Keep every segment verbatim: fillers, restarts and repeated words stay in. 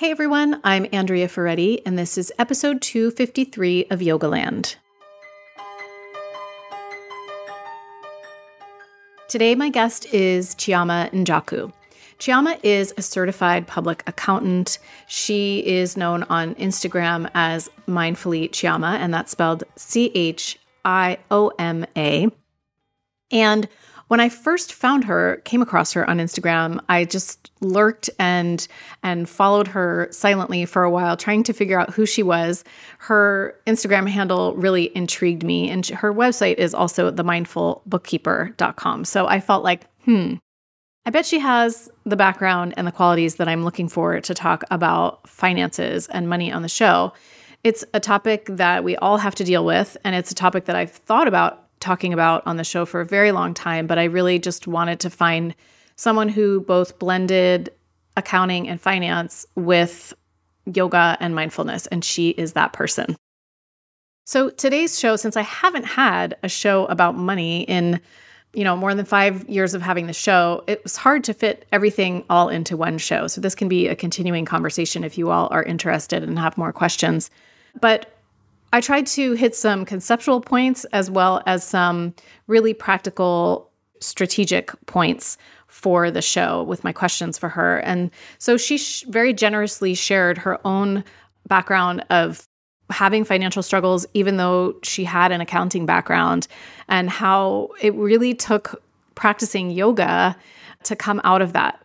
Hey everyone, I'm Andrea Ferretti, and this is episode two fifty-three of Yoga Land. Today my guest is Chioma Njaku. Chioma is a certified public accountant. She is known on Instagram as Mindfully Chioma, and that's spelled C H I O M A. And when I first found her, came across her on Instagram, I just lurked and and followed her silently for a while, trying to figure out who she was. Her Instagram handle really intrigued me, and her website is also the mindful bookkeeper dot com. So I felt like, hmm, I bet she has the background and the qualities that I'm looking for to talk about finances and money on the show. It's a topic that we all have to deal with, and it's a topic that I've thought about talking about on the show for a very long time, but I really just wanted to find someone who both blended accounting and finance with yoga and mindfulness, and she is that person. So today's show, since I haven't had a show about money in, you know, more than five years of having the show, it was hard to fit everything all into one show. So this can be a continuing conversation if you all are interested and have more questions. But I tried to hit some conceptual points as well as some really practical strategic points for the show with my questions for her. And so she sh- very generously shared her own background of having financial struggles, even though she had an accounting background, and how it really took practicing yoga to come out of that.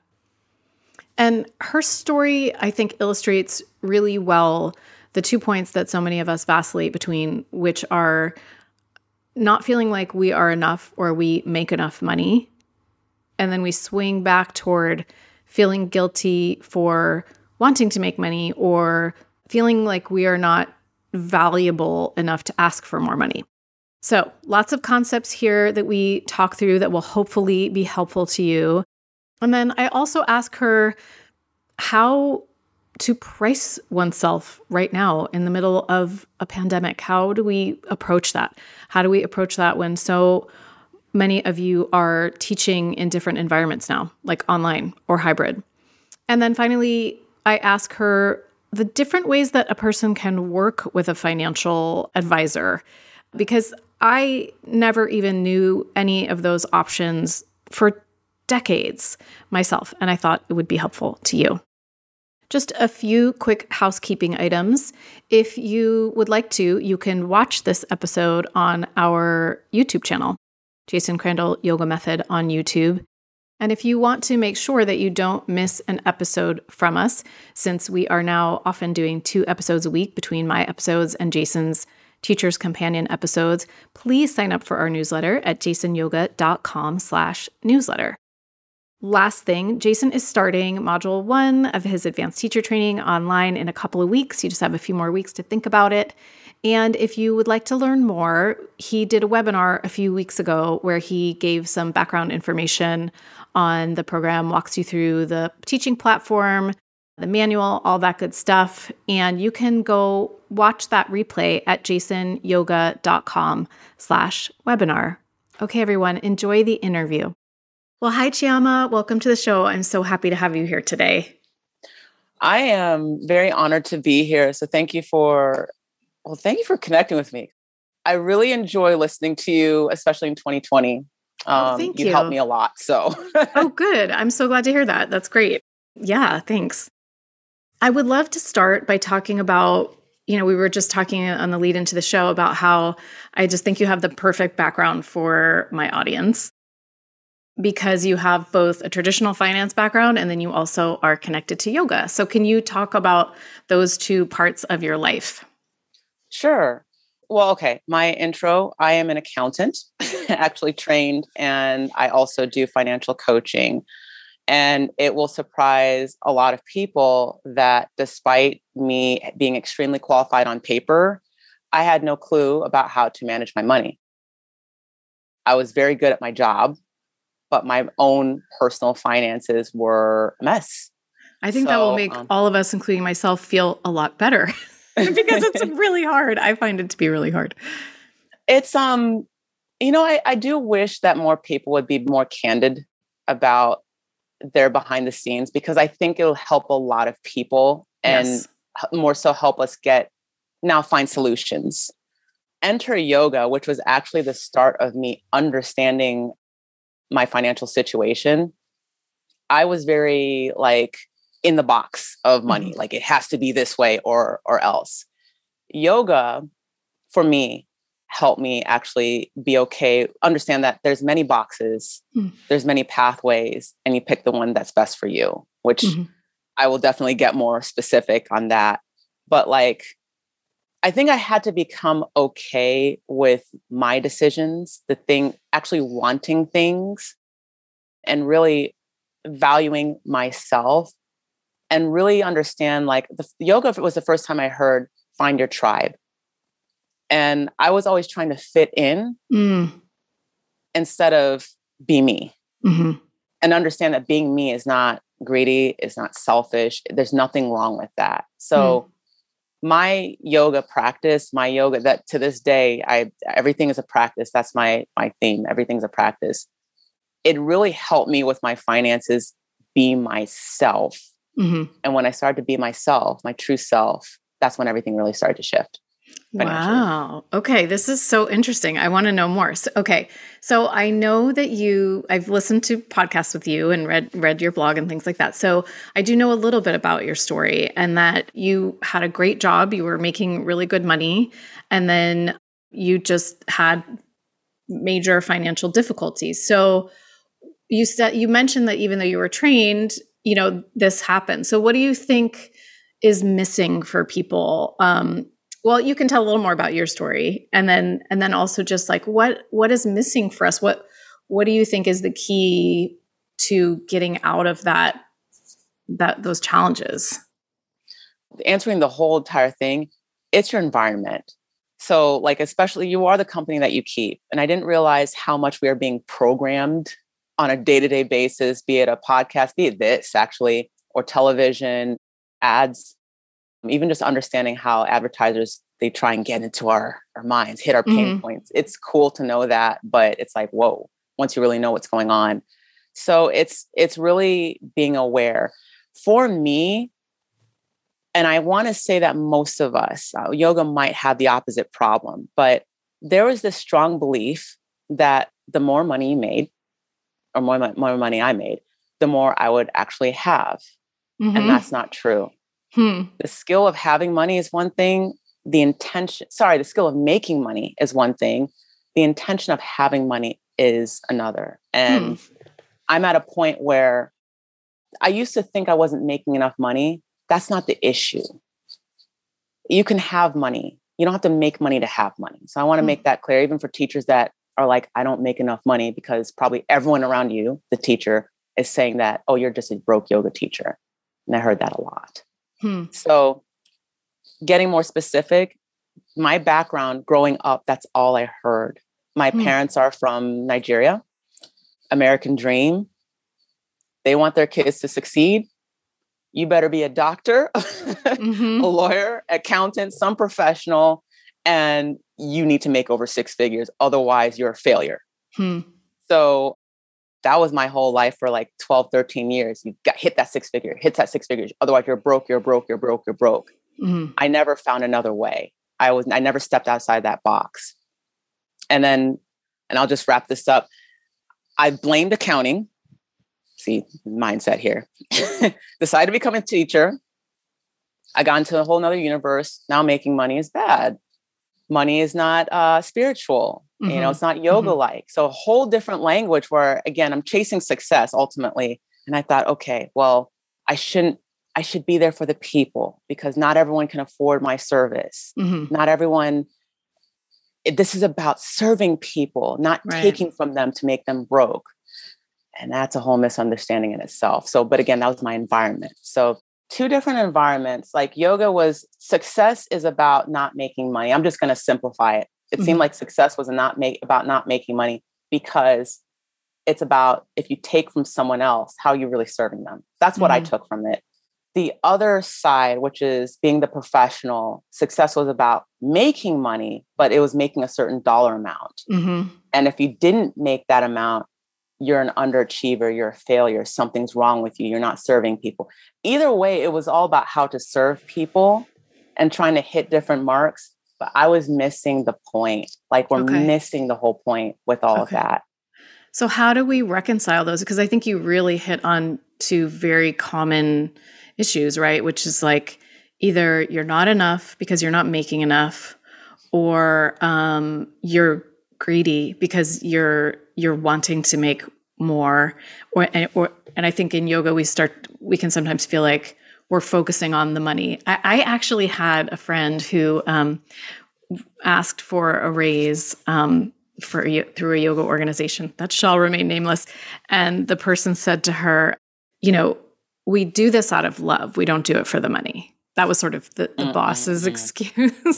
And her story, I think, illustrates really well the two points that so many of us vacillate between, which are not feeling like we are enough or we make enough money. And then we swing back toward feeling guilty for wanting to make money or feeling like we are not valuable enough to ask for more money. So lots of concepts here that we talk through that will hopefully be helpful to you. And then I also ask her how to price oneself right now in the middle of a pandemic. How do we approach that? How do we approach that when so many of you are teaching in different environments now, like online or hybrid? And then finally, I ask her the different ways that a person can work with a financial advisor, because I never even knew any of those options for decades myself, and I thought it would be helpful to you. Just a few quick housekeeping items. If you would like to, you can watch this episode on our YouTube channel, Jason Crandall Yoga Method on YouTube. And if you want to make sure that you don't miss an episode from us, since we are now often doing two episodes a week between my episodes and Jason's Teacher's Companion episodes, please sign up for our newsletter at jason yoga dot com slash newsletter. Last thing, Jason is starting module one of his advanced teacher training online in a couple of weeks. You just have a few more weeks to think about it. And if you would like to learn more, he did a webinar a few weeks ago where he gave some background information on the program, walks you through the teaching platform, the manual, all that good stuff. And you can go watch that replay at jason yoga dot com slash webinar. Okay, everyone, enjoy the interview. Well, hi, Chioma. Welcome to the show. I'm so happy to have you here today. I am very honored to be here. So thank you for, well, thank you for connecting with me. I really enjoy listening to you, especially in twenty twenty. Um, oh, thank you. You helped me a lot. So. Oh, good. I'm so glad to hear that. That's great. Yeah, thanks. I would love to start by talking about, you know, we were just talking on the lead into the show about how I just think you have the perfect background for my audience, because you have both a traditional finance background and then you also are connected to yoga. So can you talk about those two parts of your life? Sure. Well, okay. My intro, I am an accountant, actually trained, and I also do financial coaching. And it will surprise a lot of people that despite me being extremely qualified on paper, I had no clue about how to manage my money. I was very good at my job, but my own personal finances were a mess. I think so, that will make um, all of us, including myself, feel a lot better because it's really hard. I find it to be really hard. It's, um, you know, I, I do wish that more people would be more candid about their behind the scenes, because I think it'll help a lot of people and yes. more so help us get now find solutions. Enter yoga, which was actually the start of me understanding my financial situation. I was very like in the box of money, mm-hmm. like it has to be this way or, or else. Yoga for me helped me actually be okay. Understand that there's many boxes, mm-hmm. there's many pathways, and you pick the one that's best for you, which mm-hmm. I will definitely get more specific on that. But like, I think I had to become okay with my decisions, the thing, actually wanting things and really valuing myself and really understand like the yoga was the first time I heard find your tribe. And I was always trying to fit in mm. instead of be me mm-hmm. and understand that being me is not greedy. It's not selfish. There's nothing wrong with that. So mm. my yoga practice, my yoga that to this day, I, everything is a practice. That's my, my theme. Everything's a practice. It really helped me with my finances, be myself. Mm-hmm. And when I started to be myself, my true self, that's when everything really started to shift. Wow. Okay. This is so interesting. I want to know more. So, okay. So I know that you, I've listened to podcasts with you and read, read your blog and things like that. So I do know a little bit about your story and that you had a great job. You were making really good money and then you just had major financial difficulties. So you said, you mentioned that even though you were trained, you know, this happened. So what do you think is missing for people? Um, Well, you can tell a little more about your story and then and then also just like what what is missing for us? What what do you think is the key to getting out of that that those challenges? Answering the whole entire thing, it's your environment. So like especially you are the company that you keep. And I didn't realize how much we are being programmed on a day-to-day basis, be it a podcast, be it this actually, or television, ads. Even just understanding how advertisers, they try and get into our, our minds, hit our pain mm-hmm. points. It's cool to know that, but it's like, whoa, once you really know what's going on. So it's, it's really being aware for me. And I want to say that most of us, uh, yoga might have the opposite problem, but there was this strong belief that the more money you made or more, more money I made, the more I would actually have. Mm-hmm. And that's not true. Hmm. The skill of having money is one thing. The intention, sorry, the skill of making money is one thing. The intention of having money is another. And hmm. I'm at a point where I used to think I wasn't making enough money. That's not the issue. You can have money. You don't have to make money to have money. So I want to hmm. make that clear, even for teachers that are like, I don't make enough money because probably everyone around you, the teacher, is saying that, oh, you're just a broke yoga teacher. And I heard that a lot. Hmm. So getting more specific, my background growing up, that's all I heard. My hmm. parents are from Nigeria, American dream. They want their kids to succeed. You better be a doctor, mm-hmm. a lawyer, accountant, some professional, and you need to make over six figures. Otherwise you're a failure. Hmm. So that was my whole life for like twelve, thirteen years. You got hit that six figure, hit that six figures. Otherwise you're broke, you're broke, you're broke, you're broke. Mm-hmm. I never found another way. I was, I never stepped outside that box. And then, and I'll just wrap this up. I blamed accounting. See, mindset here. Decided to become a teacher. I got into a whole nother universe. Now making money is bad. Money is not uh, spiritual. Mm-hmm. You know, it's not yoga-like. Mm-hmm. So a whole different language where, again, I'm chasing success ultimately. And I thought, okay, well, I shouldn't, I should be there for the people because not everyone can afford my service. Mm-hmm. Not everyone, it, this is about serving people, not right. taking from them to make them broke. And that's a whole misunderstanding in itself. So, but again, that was my environment. So two different environments, like yoga was, success is about not making money. I'm just going to simplify it. It mm-hmm. seemed like success was not make about not making money because it's about if you take from someone else, how you're really serving them. That's what mm-hmm. I took from it. The other side, which is being the professional, success was about making money, but it was making a certain dollar amount. Mm-hmm. And if you didn't make that amount, you're an underachiever, you're a failure, something's wrong with you, you're not serving people. Either way, it was all about how to serve people and trying to hit different marks. But I was missing the point. Like we're okay. missing the whole point with all okay. of that. So how do we reconcile those? Because I think you really hit on two very common issues, right? Which is like either you're not enough because you're not making enough, or um, you're greedy because you're you're wanting to make more. Or and, or and I think in yoga we start we can sometimes feel like we're focusing on the money. I, I actually had a friend who um, asked for a raise um, for through a yoga organization that shall remain nameless, and the person said to her, "You know, we do this out of love. We don't do it for the money." That was sort of the, the mm-hmm. boss's excuse.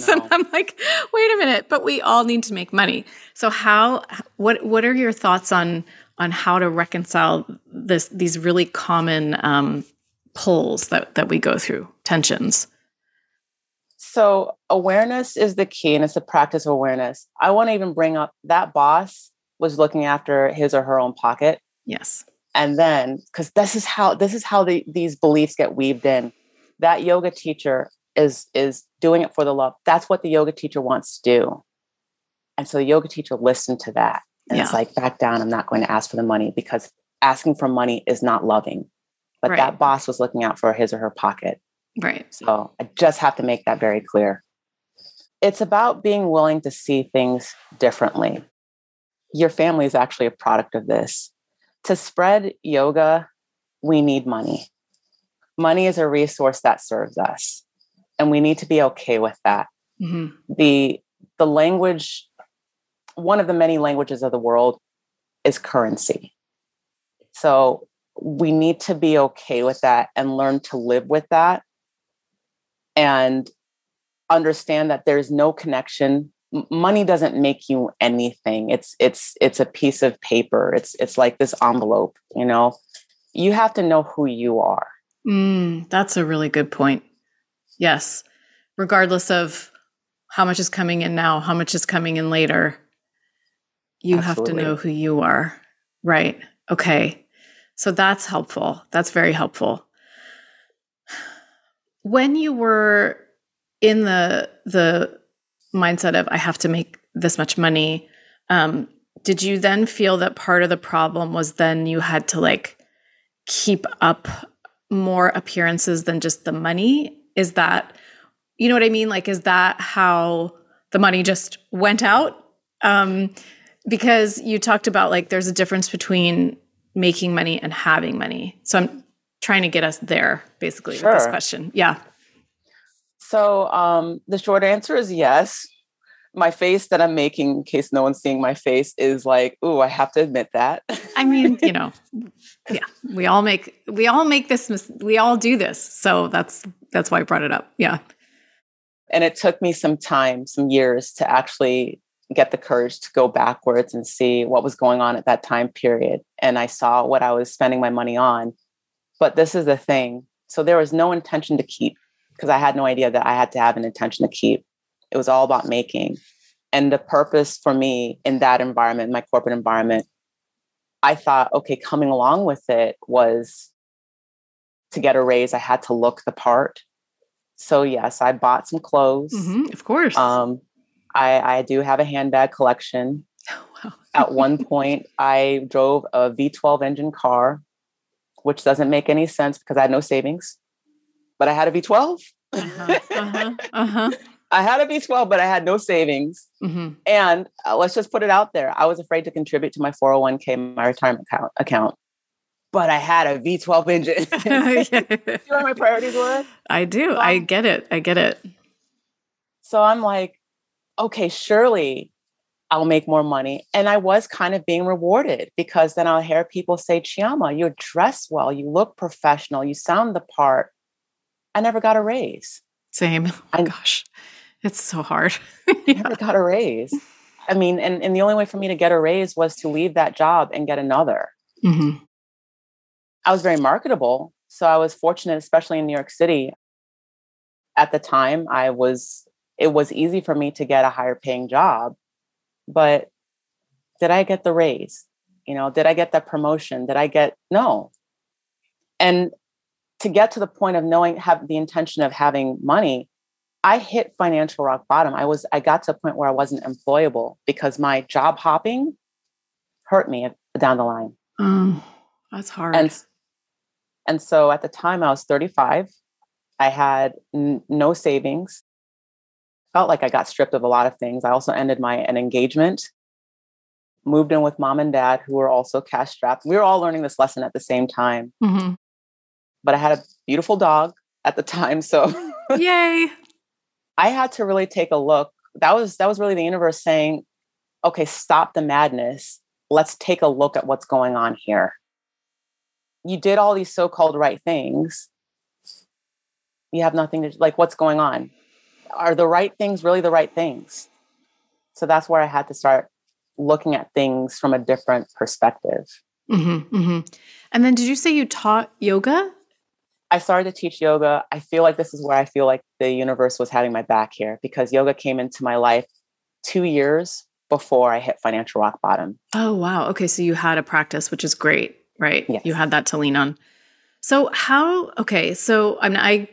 No. And I'm like, wait a minute, but we all need to make money. So how, what, what are your thoughts on, on how to reconcile this, these really common um, pulls that, that we go through, tensions? So awareness is the key, and it's the practice of awareness. I want to even bring up that boss was looking after his or her own pocket. Yes. And then, cause this is how, this is how the, these beliefs get weaved in. That yoga teacher is is doing it for the love. That's what the yoga teacher wants to do. And so the yoga teacher listened to that. And yeah. it's like, back down, I'm not going to ask for the money, because asking for money is not loving. But right. that boss was looking out for his or her pocket. Right. So I just have to make that very clear. It's about being willing to see things differently. Your family is actually a product of this. To spread yoga, we need money. Money is a resource that serves us, and we need to be okay with that. Mm-hmm. The, the language, one of the many languages of the world, is currency. So we need to be okay with that and learn to live with that, and understand that there's no connection. Money doesn't make you anything. It's, it's, it's a piece of paper. It's, it's like this envelope, you know, you have to know who you are. Mm, that's a really good point. Yes. Regardless of how much is coming in now, how much is coming in later, you Absolutely. have to know who you are. Right. Okay. So that's helpful. That's very helpful. When you were in the, the mindset of, I have to make this much money, um, did you then feel that part of the problem was then you had to like keep up more appearances than just the money? Is that, you know what I mean? Like, is that how the money just went out? Um, because you talked about like, there's a difference between making money and having money. So I'm trying to get us there basically sure. with this question. Yeah. So, um, the short answer is yes. My face that I'm making, in case no one's seeing my face, is like, ooh, I have to admit that. I mean, you know, yeah, we all make, we all make this, mis- we all do this. So that's, that's why I brought it up. Yeah. And it took me some time, some years to actually get the courage to go backwards and see what was going on at that time period. And I saw what I was spending my money on, but this is the thing. So there was no intention to keep, because I had no idea that I had to have an intention to keep. It was all about making. And the purpose for me in that environment, my corporate environment, I thought, okay, coming along with it was to get a raise. I had to look the part. So yes, I bought some clothes. Mm-hmm, of course. Um, I, I do have a handbag collection. Oh, wow. At one point, I drove a V twelve engine car, which doesn't make any sense because I had no savings, but I had a V twelve. Uh-huh, uh-huh, uh-huh. I had a V twelve, but I had no savings. Mm-hmm. And uh, let's just put it out there. I was afraid to contribute to my four oh one k, my retirement account, account. But I had a V twelve engine. Do you know what my priorities were? I do. So I get it. I get it. So I'm like, okay, surely I'll make more money. And I was kind of being rewarded, because then I'll hear people say, Chioma, you dress well, you look professional, you sound the part. I never got a raise. Same. Oh, I, gosh. It's so hard. Yeah. I never got a raise. I mean, and, and the only way for me to get a raise was to leave that job and get another. Mm-hmm. I was very marketable. So I was fortunate, especially in New York City. At the time, I was, it was easy for me to get a higher paying job. But did I get the raise? You know, did I get that promotion? Did I get, no. And to get to the point of knowing, have the intention of having money, I hit financial rock bottom. I was, I got to a point where I wasn't employable because my job hopping hurt me down the line. Mm, that's hard. And, and so at the time I was thirty-five, I had n- no savings. Felt like I got stripped of a lot of things. I also ended my, an engagement, moved in with mom and dad who were also cash strapped. We were all learning this lesson at the same time, mm-hmm. but I had a beautiful dog at the time. So yay. I had to really take a look. That was, that was really the universe saying, okay, stop the madness. Let's take a look at what's going on here. You did all these so-called right things. You have nothing to, like, what's going on? Are the right things really the right things? So that's where I had to start looking at things from a different perspective. Mm-hmm, mm-hmm. And then did you say you taught yoga? I started to teach yoga. I feel like this is where I feel like the universe was having my back here, because yoga came into my life two years before I hit financial rock bottom. Oh, wow. Okay. So you had a practice, which is great, right? Yes. You had that to lean on. So how, okay. So I mean, I,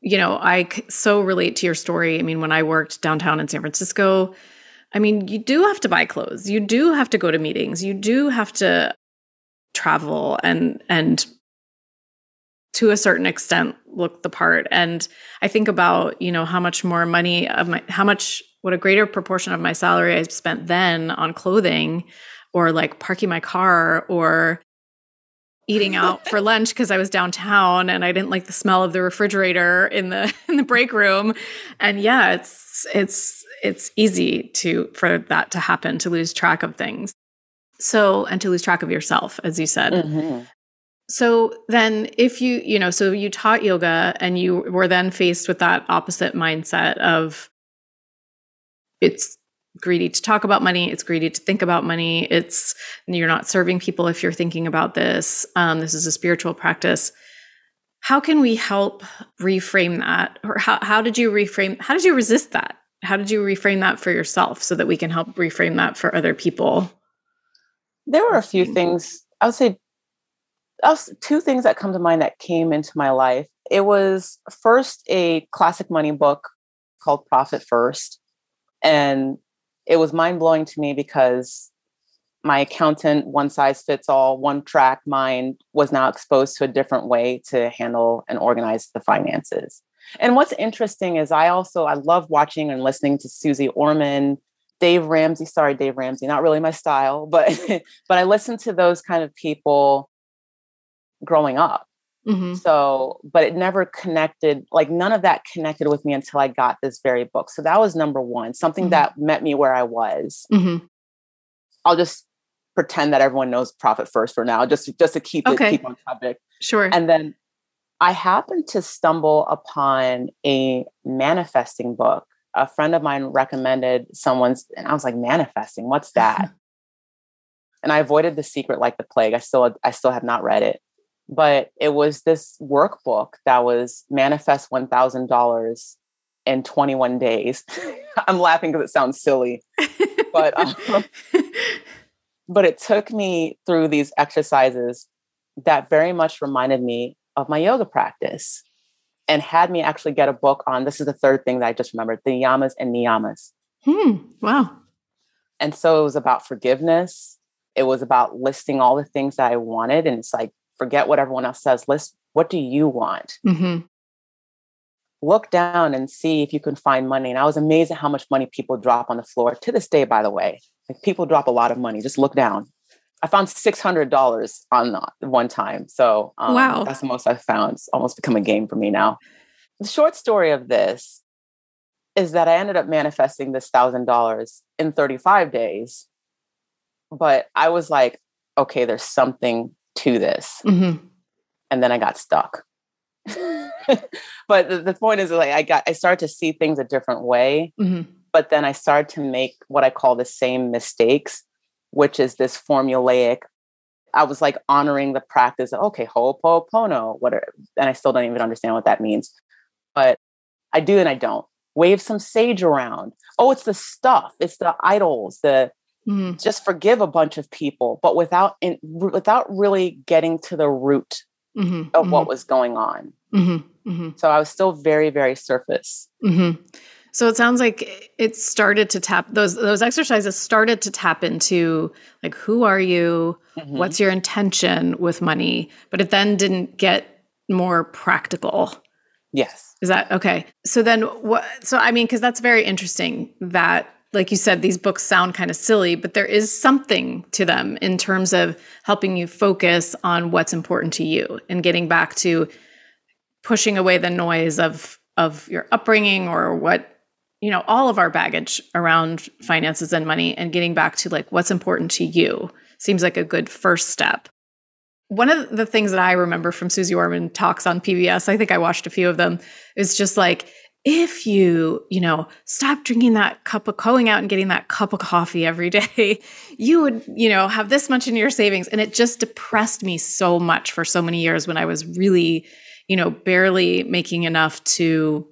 you know, I so relate to your story. I mean, when I worked downtown in San Francisco, I mean, you do have to buy clothes. You do have to go to meetings. You do have to travel and, and, to a certain extent, look the part. And I think about, you know, how much more money of my, how much, what a greater proportion of my salary I spent then on clothing or like parking my car or eating out for lunch because I was downtown and I didn't like the smell of the refrigerator in the, in the break room. And yeah, it's, it's, it's easy to, for that to happen, to lose track of things. So, and to lose track of yourself, as you said. Mm-hmm. So then if you, you know, so you taught yoga and you were then faced with that opposite mindset of it's greedy to talk about money. It's greedy to think about money. It's, you're not serving people if you're thinking about this. Um, this is a spiritual practice. How can we help reframe that? Or how, how did you reframe, how did you resist that? How did you reframe that for yourself so that we can help reframe that for other people? There were a few things I would say. Two things that come to mind that came into my life. It was first a classic money book called Profit First. And it was mind-blowing to me because my accountant, one size fits all, one track mind, was now exposed to a different way to handle and organize the finances. And what's interesting is I also, I love watching and listening to Susie Orman, Dave Ramsey, sorry, Dave Ramsey, not really my style, but, but I listen to those kind of people growing up. Mm-hmm. So, but it never connected, like none of that connected with me until I got this very book. So that was number one, something mm-hmm. that met me where I was. Mm-hmm. I'll just pretend that everyone knows Profit First for now, just, just to keep okay. it, keep on topic. Sure. And then I happened to stumble upon a manifesting book. A friend of mine recommended someone's, and I was like, manifesting, what's that? And I avoided The Secret like the plague. I still, I still have not read it. But it was this workbook that was manifest one thousand dollars in twenty-one days. I'm laughing because it sounds silly, but, um, but it took me through these exercises that very much reminded me of my yoga practice and had me actually get a book on, this is the third thing that I just remembered, the yamas and niyamas. Hmm. Wow. And so it was about forgiveness. It was about listing all the things that I wanted. And it's like, forget what everyone else says. List, what do you want? Mm-hmm. Look down and see if you can find money. And I was amazed at how much money people drop on the floor to this day, by the way. Like people drop a lot of money. Just look down. I found six hundred dollars on one time. So um, wow. That's the most I've found. It's almost become a game for me now. The short story of this is that I ended up manifesting this one thousand dollars in thirty-five days. But I was like, okay, there's something to this. Mm-hmm. And then I got stuck. But the, the point is like, I got, I started to see things a different way, mm-hmm. but then I started to make what I call the same mistakes, which is this formulaic. I was like honoring the practice. Of, okay. Ho'oponopono, whatever. And I still don't even understand what that means, but I do. And I don't. Wave some sage around. Oh, it's the stuff. It's the idols, the, Mm. Just forgive a bunch of people, but without in, without really getting to the root mm-hmm. of mm-hmm. what was going on. Mm-hmm. Mm-hmm. So I was still very, very surface. Mm-hmm. So it sounds like it started to tap those those exercises started to tap into like, who are you? Mm-hmm. What's your intention with money? But it then didn't get more practical. Yes. Is that okay? So then what, so I mean, 'cause that's very interesting that, like you said, these books sound kind of silly, but there is something to them in terms of helping you focus on what's important to you and getting back to pushing away the noise of, of your upbringing or what, you know, all of our baggage around finances and money, and getting back to like, what's important to you seems like a good first step. One of the things that I remember from Susie Orman talks on P B S, I think I watched a few of them, is just like, if you, you know, stop drinking that cup of, going out and getting that cup of coffee every day, you would, you know, have this much in your savings. And it just depressed me so much for so many years when I was really, you know, barely making enough to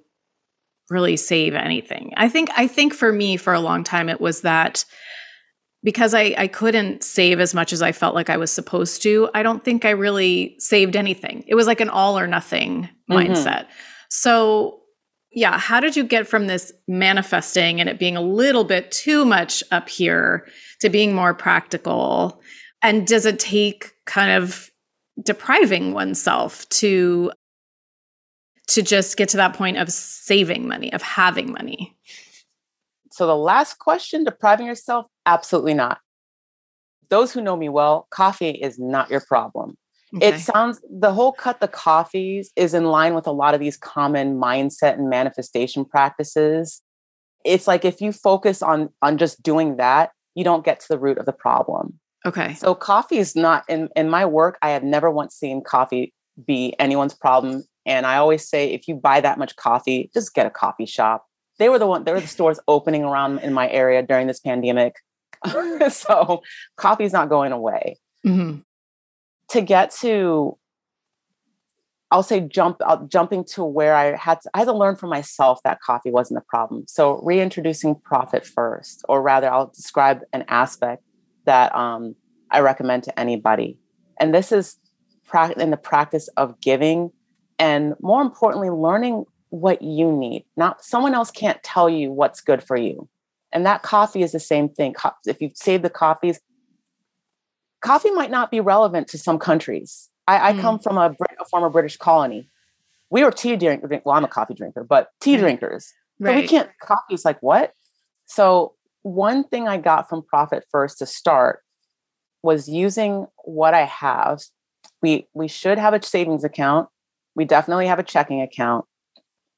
really save anything. I think, I think for me for a long time, it was that because I, I couldn't save as much as I felt like I was supposed to, I don't think I really saved anything. It was like an all or nothing mm-hmm. mindset. So yeah, how did you get from this manifesting and it being a little bit too much up here to being more practical? And does it take kind of depriving oneself to, to just get to that point of saving money, of having money? So the last question, depriving yourself, absolutely not. Those who know me well, coffee is not your problem. Okay. It sounds, the whole cut the coffees is in line with a lot of these common mindset and manifestation practices. It's like, if you focus on, on just doing that, you don't get to the root of the problem. Okay. So coffee is not, in, in my work, I have never once seen coffee be anyone's problem. And I always say, if you buy that much coffee, just get a coffee shop. They were the one, there were the stores opening around in my area during this pandemic. So coffee's not going away. Mm-hmm. To get to, I'll say jump, uh, jumping to where I had to, I had to learn for myself that coffee wasn't a problem. So reintroducing Profit First, or rather I'll describe an aspect that um, I recommend to anybody. And this is pra- in the practice of giving, and more importantly, learning what you need. Not someone else can't tell you what's good for you. And that coffee is the same thing. Co- if you save the coffees, coffee might not be relevant to some countries. I, mm. I come from a, a former British colony. We were tea drinkers. Well, I'm a coffee drinker, but tea drinkers. Right. So we can't, coffee's like, what? So one thing I got from Profit First to start was using what I have. We, we should have a savings account. We definitely have a checking account.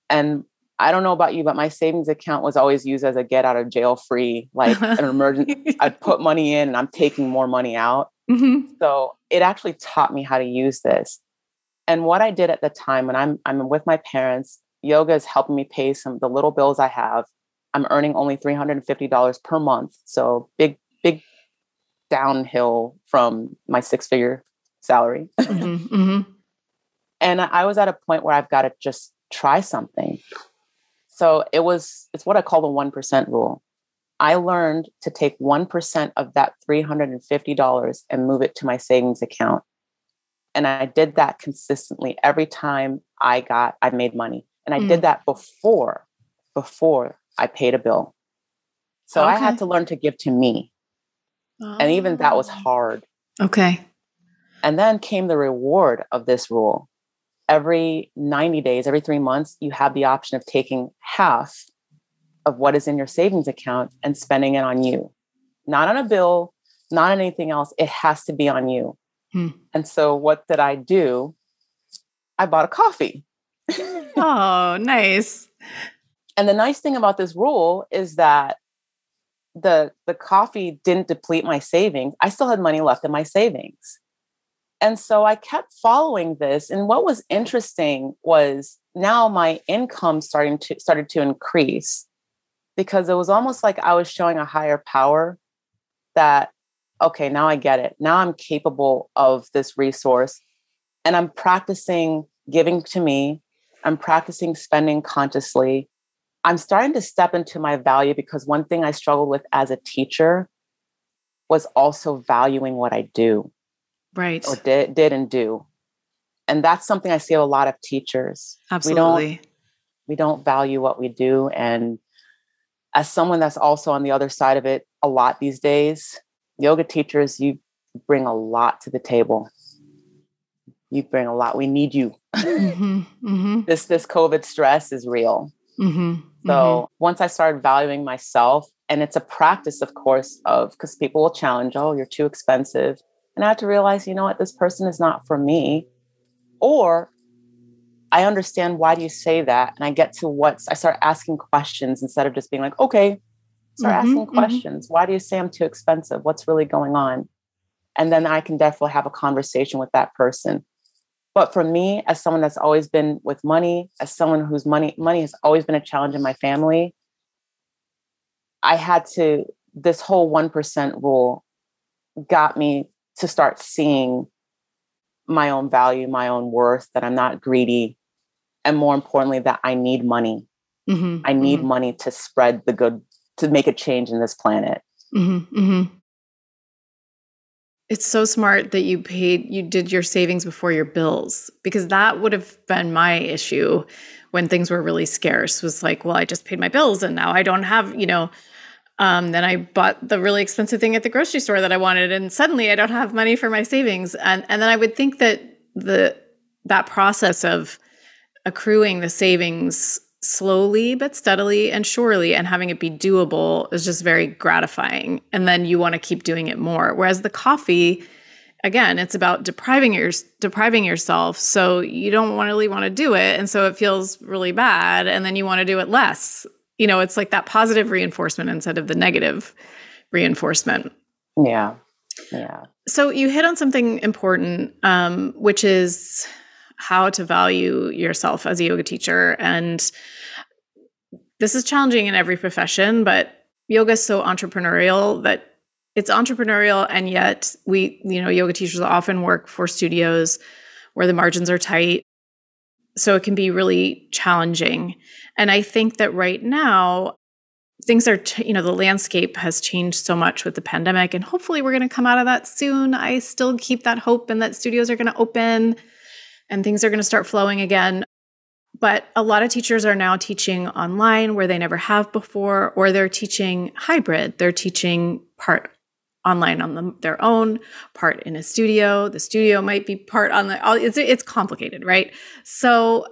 And I don't know about you, but my savings account was always used as a get out of jail free, like an emergency. I'd put money in and I'm taking more money out. Mm-hmm. So it actually taught me how to use this. And what I did at the time, when I'm I'm with my parents, yoga is helping me pay some of the little bills I have. I'm earning only three hundred fifty dollars per month. So big, big downhill from my six figure salary. Mm-hmm. Mm-hmm. And I was at a point where I've got to just try something. So it was, it's what I call the one percent rule. I learned to take one percent of that three hundred fifty dollars and move it to my savings account. And I did that consistently every time I got, I made money. And I mm. did that before, before I paid a bill. So okay. I had to learn to give to me. Oh. And even that was hard. Okay. And then came the reward of this rule. Every ninety days, every three months, you have the option of taking half of what is in your savings account and spending it on you. Not on a bill, not on anything else. It has to be on you. Hmm. And so what did I do? I bought a coffee. Oh, nice. And the nice thing about this rule is that the, the coffee didn't deplete my savings. I still had money left in my savings. And so I kept following this. And what was interesting was now my income starting to started to increase, because it was almost like I was showing a higher power that, okay, now I get it. Now I'm capable of this resource, and I'm practicing giving to me. I'm practicing spending consciously. I'm starting to step into my value, because one thing I struggled with as a teacher was also valuing what I do. Right. Or did, did and do. And that's something I see a lot of teachers. Absolutely. We don't, we don't value what we do. And as someone that's also on the other side of it a lot these days, yoga teachers, you bring a lot to the table. You bring a lot. We need you. Mm-hmm, mm-hmm. This, this COVID stress is real. Mm-hmm, so mm-hmm. once I started valuing myself, and it's a practice, of course, of, because people will challenge, oh, you're too expensive. And I had to realize, you know what, this person is not for me. Or I understand, why do you say that? And I get to what's, I start asking questions instead of just being like, okay, start mm-hmm, asking questions. Mm-hmm. Why do you say I'm too expensive? What's really going on? And then I can definitely have a conversation with that person. But for me, as someone that's always been with money, as someone whose money, money has always been a challenge in my family, I had to, this whole one percent rule got me to start seeing my own value, my own worth, that I'm not greedy. And more importantly, that I need money. Mm-hmm, I need mm-hmm. money to spread the good, to make a change in this planet. Mm-hmm, mm-hmm. It's so smart that you paid, you did your savings before your bills, because that would have been my issue when things were really scarce, was like, well, I just paid my bills and now I don't have, you know, um, then I bought the really expensive thing at the grocery store that I wanted, and suddenly I don't have money for my savings. And and then I would think that the, that process of accruing the savings slowly but steadily and surely, and having it be doable, is just very gratifying. And then you want to keep doing it more. Whereas the coffee, again, it's about depriving your, depriving yourself. So you don't really want to do it. And so it feels really bad. And then you want to do it less. You know, it's like that positive reinforcement instead of the negative reinforcement. Yeah. Yeah. So you hit on something important, um, which is how to value yourself as a yoga teacher. And this is challenging in every profession, but yoga is so entrepreneurial that it's entrepreneurial. And yet we, you know, yoga teachers often work for studios where the margins are tight. So it can be really challenging. And I think that right now things are, t- you know, the landscape has changed so much with the pandemic, and hopefully we're going to come out of that soon. I still keep that hope, and that studios are going to open and things are going to start flowing again. But a lot of teachers are now teaching online where they never have before, or they're teaching hybrid. They're teaching part online on the, their own, part in a studio. The studio might be part on the, it's, it's complicated, right? So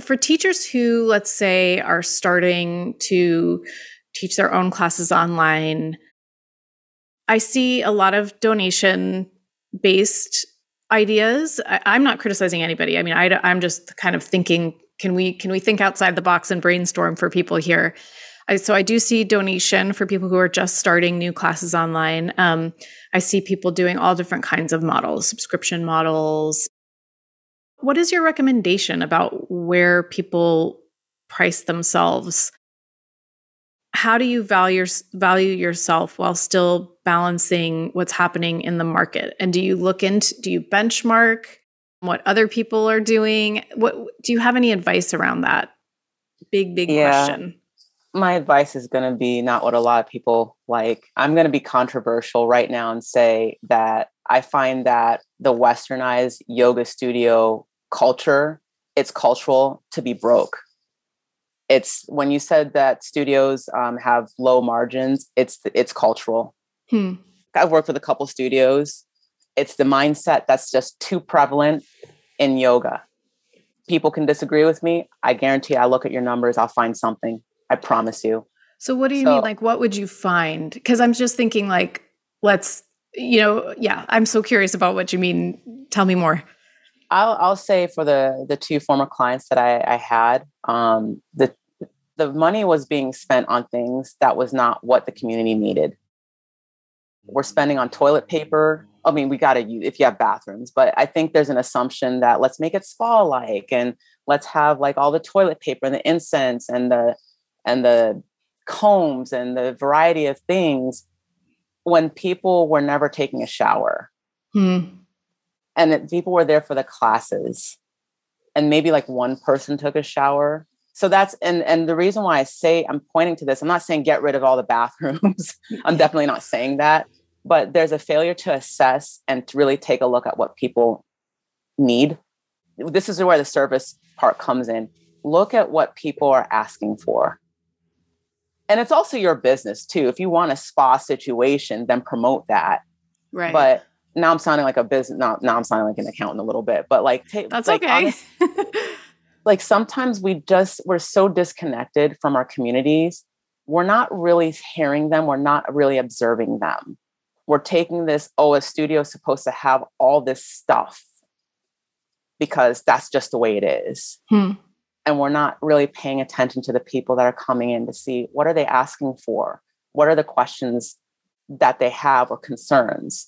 for teachers who, let's say, are starting to teach their own classes online, I see a lot of donation-based ideas. I, I'm not criticizing anybody. I mean, I, I'm just kind of thinking, can we can we think outside the box and brainstorm for people here? I, so I do see donation for people who are just starting new classes online. Um, I see people doing all different kinds of models, subscription models. What is your recommendation about where people price themselves? How do you value, value yourself while still balancing what's happening in the market? And do you look into, do you benchmark what other people are doing? What, do you have any advice around that? Big, big yeah. question. My advice is going to be not what a lot of people like. I'm going to be controversial right now and say that I find that the westernized yoga studio culture, it's cultural to be broke. It's when you said that studios um, have low margins, it's, it's cultural. Hmm. I've worked with a couple studios. It's the mindset that's just too prevalent in yoga. People can disagree with me. I guarantee I look at your numbers. I'll find something. I promise you. So what do you so, mean? Like, what would you find? Cause I'm just thinking like, let's, you know, yeah, I'm so curious about what you mean. Tell me more. I'll, I'll say for the, the two former clients that I, I had, um, the, the money was being spent on things that was not what the community needed. We're spending on toilet paper. I mean, we got to use if you have bathrooms, but I think there's an assumption that let's make it spa-like, and let's have like all the toilet paper and the incense and the, and the combs and the variety of things, when people were never taking a shower. Mm. And it, people were there for the classes, and maybe like one person took a shower. So that's, and, and the reason why I say I'm pointing to this, I'm not saying get rid of all the bathrooms. I'm definitely not saying that, but there's a failure to assess and to really take a look at what people need. This is where the service part comes in. Look at what people are asking for. And it's also your business too. If you want a spa situation, then promote that. Right. But now I'm sounding like a business. Now, now I'm sounding like an accountant a little bit, but like, t- that's like, okay. Honest, like sometimes we just, we're so disconnected from our communities. We're not really hearing them. We're not really observing them. We're taking this, oh, a studio is supposed to have all this stuff because that's just the way it is. Hmm. And we're not really paying attention to the people that are coming in to see what are they asking for? What are the questions that they have or concerns?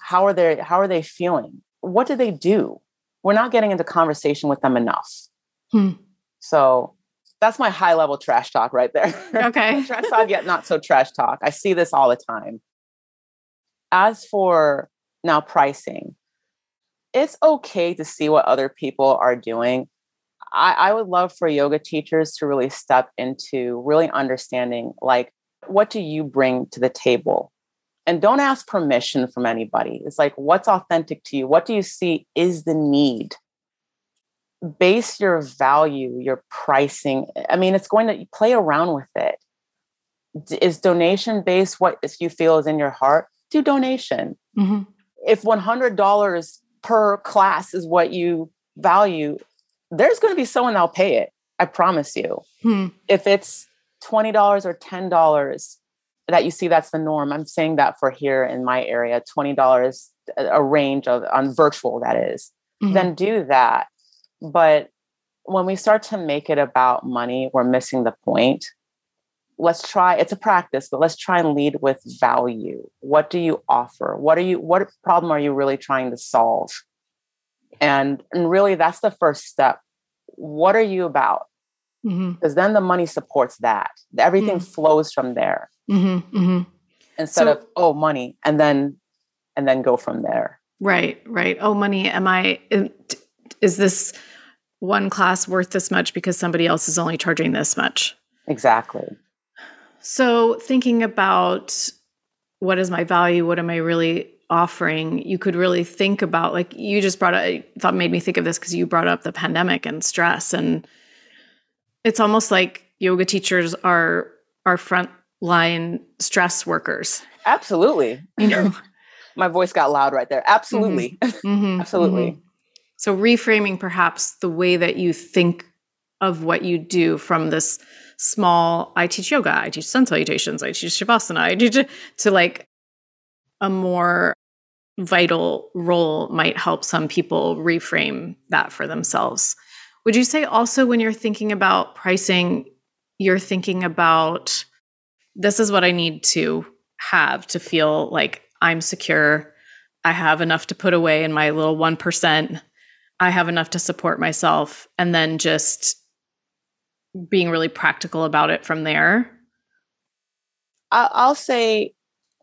How are they, how are they feeling? What do they do? We're not getting into conversation with them enough. Hmm. So that's my high level trash talk right there. Okay. Trash talk, yet not so trash talk. I see this all the time. As for now pricing, it's okay to see what other people are doing. I, I would love for yoga teachers to really step into really understanding, like, what do you bring to the table? And don't ask permission from anybody. It's like, what's authentic to you? What do you see is the need? Base your value, your pricing. I mean, it's going to play around with it. Is donation based what if you feel is in your heart? Do donation. Mm-hmm. If one hundred dollars per class is what you value, there's going to be someone that'll pay it. I promise you. Hmm. If it's twenty dollars or ten dollars that you see, that's the norm. I'm saying that for here in my area, twenty dollars, a range of on virtual, that is, mm-hmm. then do that. But when we start to make it about money, we're missing the point. Let's try, it's a practice, but let's try and lead with value. What do you offer? What are you, what problem are you really trying to solve? And, and really that's the first step. What are you about? Because mm-hmm. then the money supports that. Everything mm-hmm. flows from there. Mm-hmm. Mm-hmm. Instead so, of, oh, money, and then, and then go from there. Right. Right. Oh, money. Am I, is this one class worth this much because somebody else is only charging this much? Exactly. So thinking about what is my value? What am I really offering? You could really think about, like you just brought up, I thought made me think of this because you brought up the pandemic and stress. And it's almost like yoga teachers are our frontline stress workers. Absolutely. You know, my voice got loud right there. Absolutely. Mm-hmm. Mm-hmm. Absolutely. Mm-hmm. So reframing perhaps the way that you think of what you do from this small, I teach yoga, I teach sun salutations, I teach shavasana, I teach to like a more vital role might help some people reframe that for themselves. Would you say also when you're thinking about pricing, you're thinking about this is what I need to have to feel like I'm secure, I have enough to put away in my little one percent, I have enough to support myself, and then just being really practical about it from there? I'll say,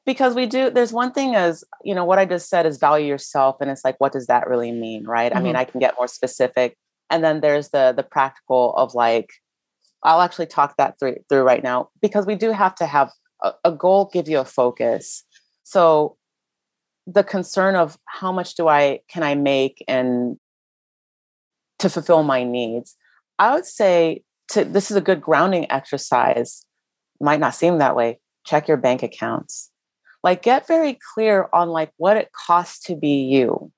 because we do, there's one thing is, you know, what I just said is value yourself. And it's like, what does that really mean? Right. Mm-hmm. I mean, I can get more specific. And then there's the the practical of like, I'll actually talk that through, through right now, because we do have to have a, a goal, give you a focus. So the concern of how much do I, can I make and to fulfill my needs, I would say to, this is a good grounding exercise. Might not seem that way. Check your bank accounts. Like get very clear on like what it costs to be you.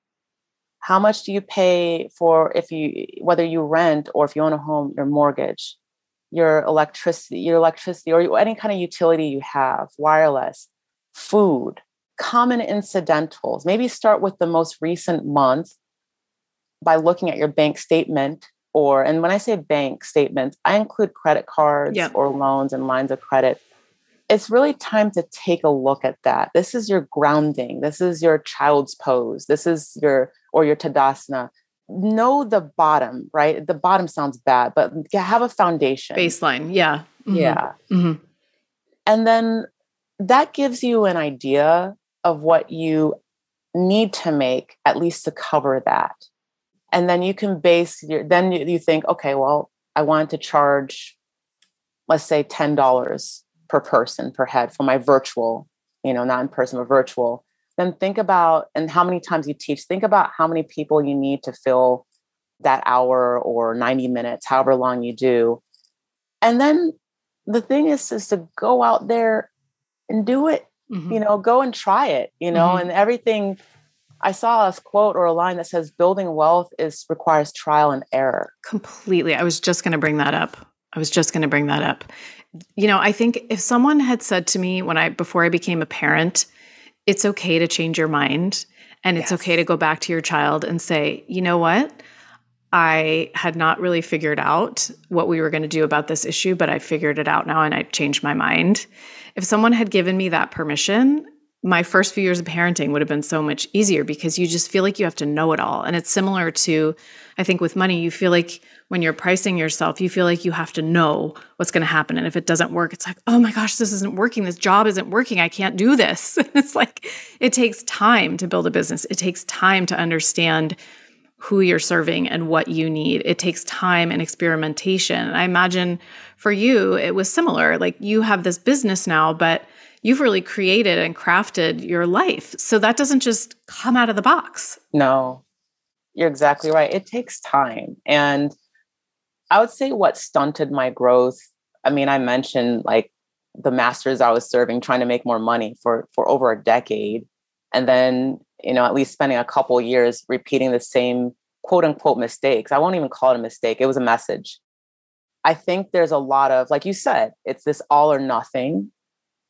How much do you pay for if you, whether you rent or if you own a home, your mortgage, your electricity, your electricity or any kind of utility you have, wireless, food, common incidentals. Maybe start with the most recent month by looking at your bank statement or, and when I say bank statements, I include credit cards yep. or loans and lines of credit. It's really time to take a look at that. This is your grounding. This is your child's pose. This is your, or your Tadasana. Know the bottom, right? The bottom sounds bad, but have a foundation. Baseline. Yeah. Mm-hmm. Yeah. Mm-hmm. And then that gives you an idea of what you need to make, at least to cover that. And then you can base your, then you think, okay, well, I want to charge, let's say ten dollars per person per head for my virtual you know, not in person, but virtual, then think about, and how many times you teach, think about how many people you need to fill that hour or ninety minutes, however long you do. And then the thing is, is to go out there and do it, mm-hmm. you know, go and try it, you know, mm-hmm. and everything. I saw a quote or a line that says building wealth is requires trial and error. Completely. I was just going to bring that up. I was just going to bring that up. You know, I think if someone had said to me when I, before I became a parent, it's okay to change your mind and yes. it's okay to go back to your child and say, you know what? I had not really figured out what we were going to do about this issue, but I figured it out now and I changed my mind. If someone had given me that permission, my first few years of parenting would have been so much easier because you just feel like you have to know it all. And it's similar to, I think with money, you feel like when you're pricing yourself, you feel like you have to know what's going to happen. And if it doesn't work, it's like, oh my gosh, this isn't working. This job isn't working. I can't do this. It's like, it takes time to build a business. It takes time to understand who you're serving and what you need. It takes time and experimentation. And I imagine for you, it was similar. Like you have this business now, but you've really created and crafted your life. So that doesn't just come out of the box. No, you're exactly right. It takes time. And I would say what stunted my growth. I mean, I mentioned like the masters I was serving, trying to make more money for, for over a decade. And then, you know, at least spending a couple years repeating the same quote unquote mistakes. I won't even call it a mistake. It was a message. I think there's a lot of, like you said, it's this all or nothing,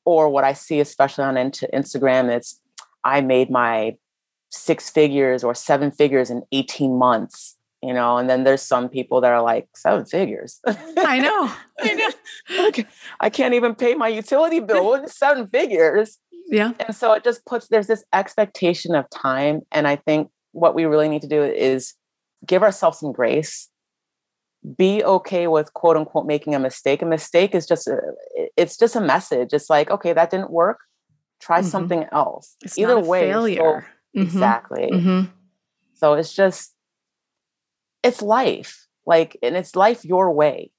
or what I see, especially on Instagram, it's I made my six figures or seven figures in eighteen months. You know, and then there's some people that are like seven figures. I know. I know. Okay. I can't even pay my utility bill with seven figures. Yeah. And so it just puts, there's this expectation of time. And I think what we really need to do is give ourselves some grace, be okay with quote unquote, making a mistake. A mistake is just, a, it's just a message. It's like, okay, that didn't work. Try mm-hmm. something else. It's either not a way. Failure. So, mm-hmm. Exactly. Mm-hmm. So it's just, it's life, like, and it's life your way.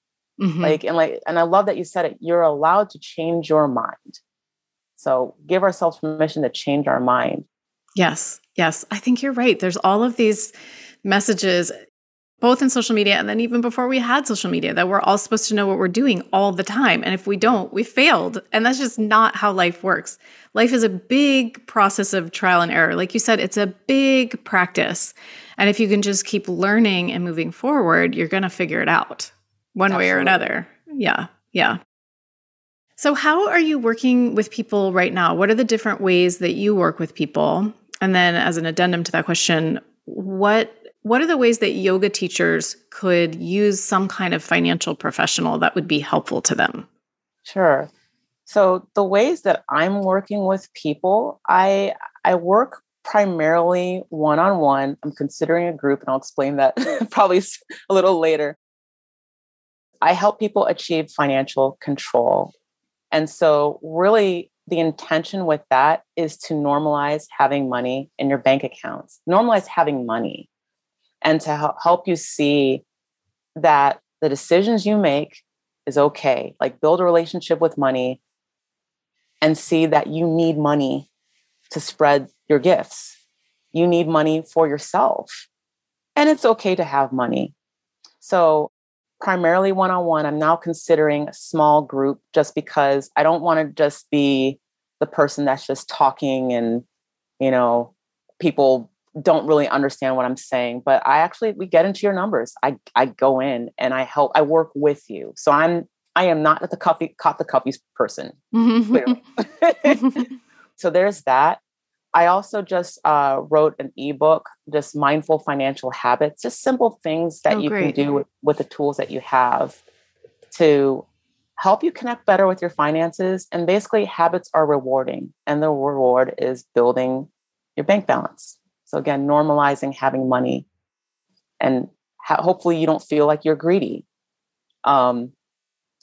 Mm-hmm. Like, and like, and I love that you said it, you're allowed to change your mind. So give ourselves permission to change our mind. Yes. Yes. I think you're right. There's all of these messages, both in social media and then even before we had social media, that we're all supposed to know what we're doing all the time. And if we don't, we failed. And that's just not how life works. Life is a big process of trial and error. Like you said, it's a big practice. And if you can just keep learning and moving forward, you're going to figure it out one Absolutely. Way or another. Yeah. Yeah. So how are you working with people right now? What are the different ways that you work with people? And then as an addendum to that question, what what are the ways that yoga teachers could use some kind of financial professional that would be helpful to them? Sure. So the ways that I'm working with people, I I work primarily one-on-one. I'm considering a group, and I'll explain that probably a little later. I help people achieve financial control. And so really the intention with that is to normalize having money in your bank accounts, normalize having money, and to help you see that the decisions you make is okay. Like build a relationship with money and see that you need money to spread your gifts. You need money for yourself. And it's okay to have money. So primarily one-on-one, I'm now considering a small group just because I don't want to just be the person that's just talking and, you know, people don't really understand what I'm saying. But I actually, we get into your numbers. I I go in and I help, I work with you. So I'm, I am not at the coffee, caught the coffee's person, clearly. So there's that. I also just uh, wrote an ebook, just mindful financial habits, just simple things that oh, you great. Can do with, with the tools that you have to help you connect better with your finances. And basically habits are rewarding, and the reward is building your bank balance. So again, normalizing having money, and ha- hopefully you don't feel like you're greedy. Um,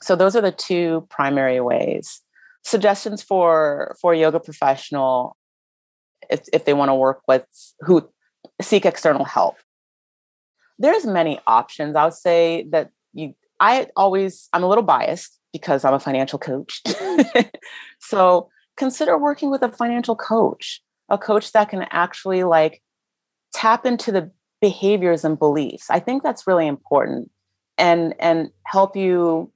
so those are the two primary ways. Suggestions for, for a yoga professional. If, if they want to work with who seek external help, there's many options. I would say that you, I always, I'm a little biased because I'm a financial coach. So consider working with a financial coach, a coach that can actually like tap into the behaviors and beliefs. I think that's really important and, and help you,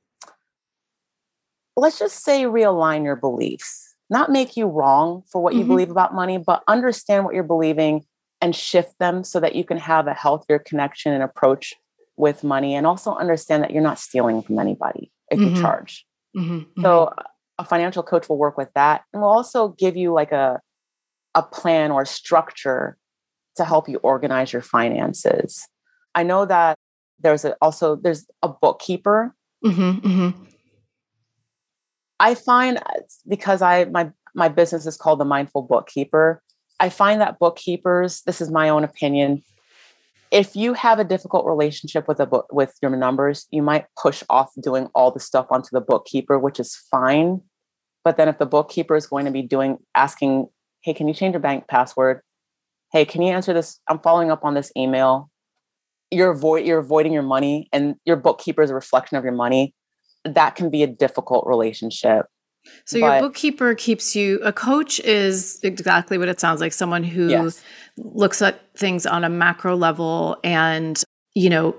let's just say, realign your beliefs, not make you wrong for what you mm-hmm. believe about money, but understand what you're believing and shift them so that you can have a healthier connection and approach with money. And also understand that you're not stealing from anybody if mm-hmm. you charge. Mm-hmm. So a financial coach will work with that. And will also give you like a, a plan or structure to help you organize your finances. I know that there's a, also, there's a bookkeeper. Mm-hmm. Mm-hmm. I find, because I, my, my business is called The Mindful Bookkeeper. I find that bookkeepers, this is my own opinion, if you have a difficult relationship with a book, with your numbers, you might push off doing all the stuff onto the bookkeeper, which is fine. But then if the bookkeeper is going to be doing, asking, hey, can you change your bank password? Hey, can you answer this? I'm following up on this email. You're avoid, you're avoiding your money, and your bookkeeper is a reflection of your money. That can be a difficult relationship. So but, your bookkeeper keeps you, a coach is exactly what it sounds like, someone who yes. looks at things on a macro level and, you know,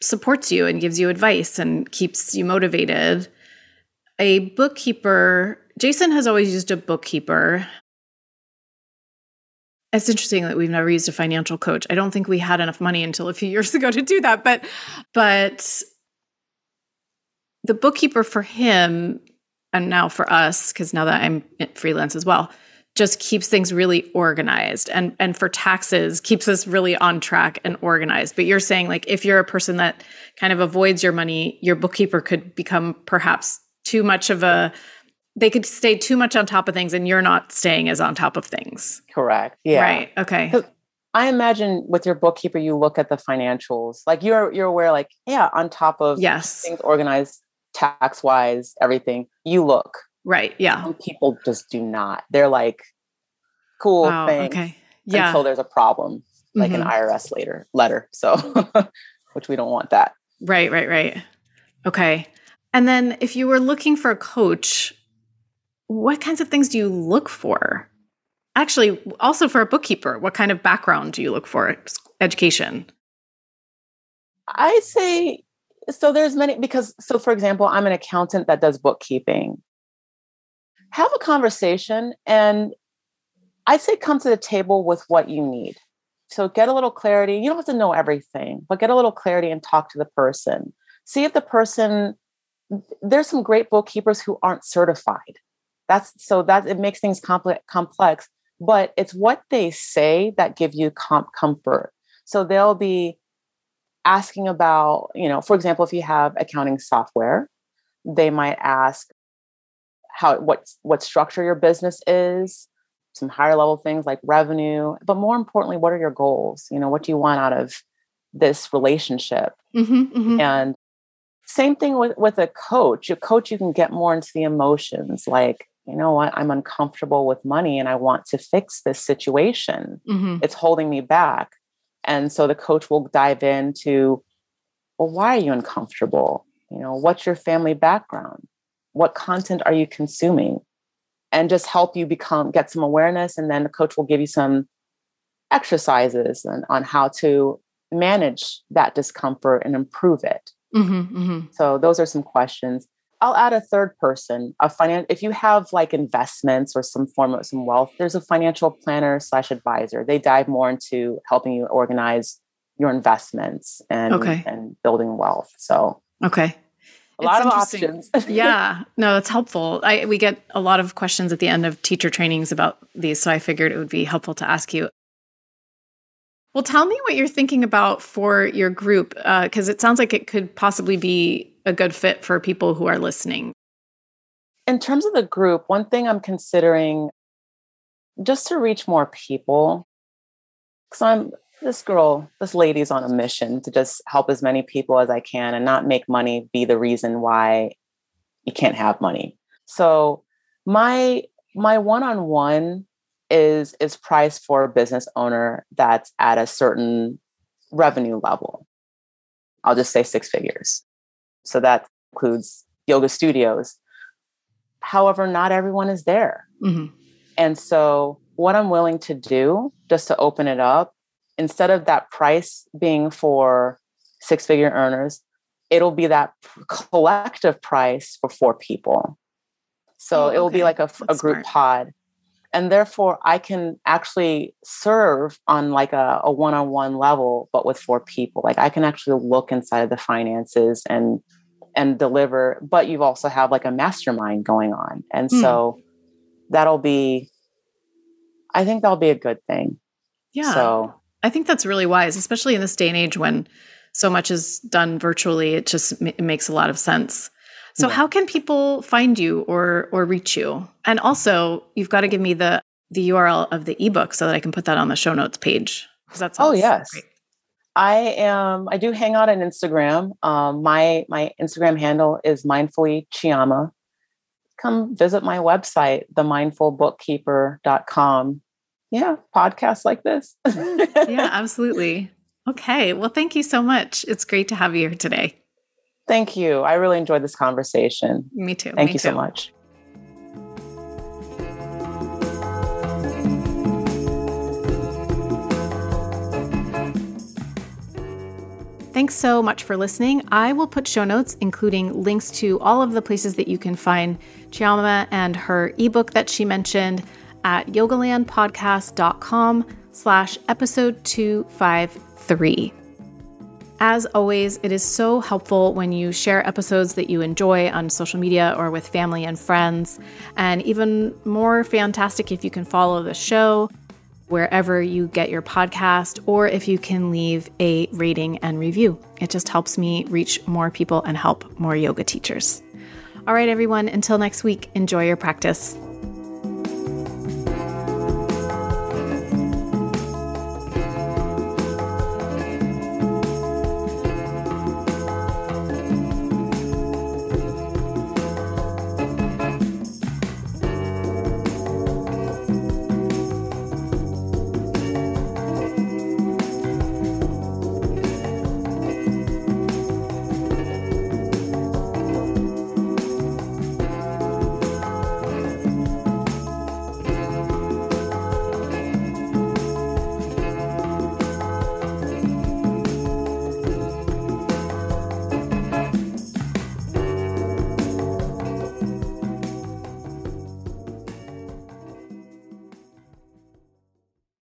supports you and gives you advice and keeps you motivated. A bookkeeper, Jason has always used a bookkeeper. It's interesting that we've never used a financial coach. I don't think we had enough money until a few years ago to do that, but but the bookkeeper for him, and now for us, because now that I'm freelance as well, just keeps things really organized. And and for taxes, keeps us really on track and organized. But you're saying, like, if you're a person that kind of avoids your money, your bookkeeper could become perhaps too much of a, they could stay too much on top of things and you're not staying as on top of things. Correct. Yeah. Right. Okay. I imagine with your bookkeeper, you look at the financials, like you're you're aware, like, yeah, on top of yes. things organized, tax wise, everything, you look. Right. Yeah. Some people just do not. They're like, cool wow, thing. Okay. Yeah. Until there's a problem, like mm-hmm. an I R S later letter. So, which we don't want that. Right. Right. Right. Okay. And then if you were looking for a coach, what kinds of things do you look for? Actually, also for a bookkeeper, what kind of background do you look for? Education? I say, so there's many, because, so for example, I'm an accountant that does bookkeeping. Have a conversation, and I'd say come to the table with what you need. So get a little clarity. You don't have to know everything, but get a little clarity and talk to the person. See if the person, there's some great bookkeepers who aren't certified. That's so that it makes things complex, but it's what they say that give you com- comfort. So they'll be asking about, you know, for example, if you have accounting software, they might ask how, what, what structure your business is, some higher level things like revenue, but more importantly, what are your goals? You know, what do you want out of this relationship? Mm-hmm, mm-hmm. And same thing with, with a coach, a coach, you can get more into the emotions, like, you know what, I'm uncomfortable with money and I want to fix this situation. Mm-hmm. It's holding me back. And so the coach will dive into, well, why are you uncomfortable? You know, what's your family background? What content are you consuming? And just help you become, get some awareness. And then the coach will give you some exercises and, on how to manage that discomfort and improve it. Mm-hmm, mm-hmm. So those are some questions. I'll add a third person, a finan- if you have like investments or some form of some wealth, there's a financial planner slash advisor. They dive more into helping you organize your investments and, okay. and building wealth. So okay, a lot of options. Yeah, no, that's helpful. I, we get a lot of questions at the end of teacher trainings about these. So I figured it would be helpful to ask you. Well, tell me what you're thinking about for your group, because uh, it sounds like it could possibly be a good fit for people who are listening. In terms of the group, one thing I'm considering, just to reach more people, because I'm this girl, this lady's on a mission to just help as many people as I can and not make money be the reason why you can't have money. So my my one-on-one is is priced for a business owner that's at a certain revenue level. I'll just say six figures. So that includes yoga studios. However, not everyone is there. Mm-hmm. And so what I'm willing to do just to open it up, instead of that price being for six-figure earners, it'll be that collective price for four people. So oh, okay. It will be like a, a group smart. pod. And therefore, I can actually serve on like a, a one-on-one level, but with four people. Like I can actually look inside of the finances and and deliver. But you also have like a mastermind going on. And mm. so that'll be, I think that'll be a good thing. Yeah. So I think that's really wise, especially in this day and age when so much is done virtually. It just it makes a lot of sense. So yeah. How can people find you or or reach you? And also, you've got to give me the, the U R L of the ebook so that I can put that on the show notes page. Because that's oh yes, great. I am. I do hang out on Instagram. Um, my my Instagram handle is Mindfully Chioma. Come visit my website, the mindful bookkeeper dot com. Yeah, podcasts like this. Yeah, absolutely. Okay. Well, thank you so much. It's great to have you here today. Thank you. I really enjoyed this conversation. Me too. Thank you so much. Thanks so much for listening. I will put show notes, including links to all of the places that you can find Chioma and her ebook that she mentioned at yogalandpodcast.com slash episode 253. As always, it is so helpful when you share episodes that you enjoy on social media or with family and friends, and even more fantastic if you can follow the show wherever you get your podcast, or if you can leave a rating and review. It just helps me reach more people and help more yoga teachers. All right, everyone, until next week, enjoy your practice.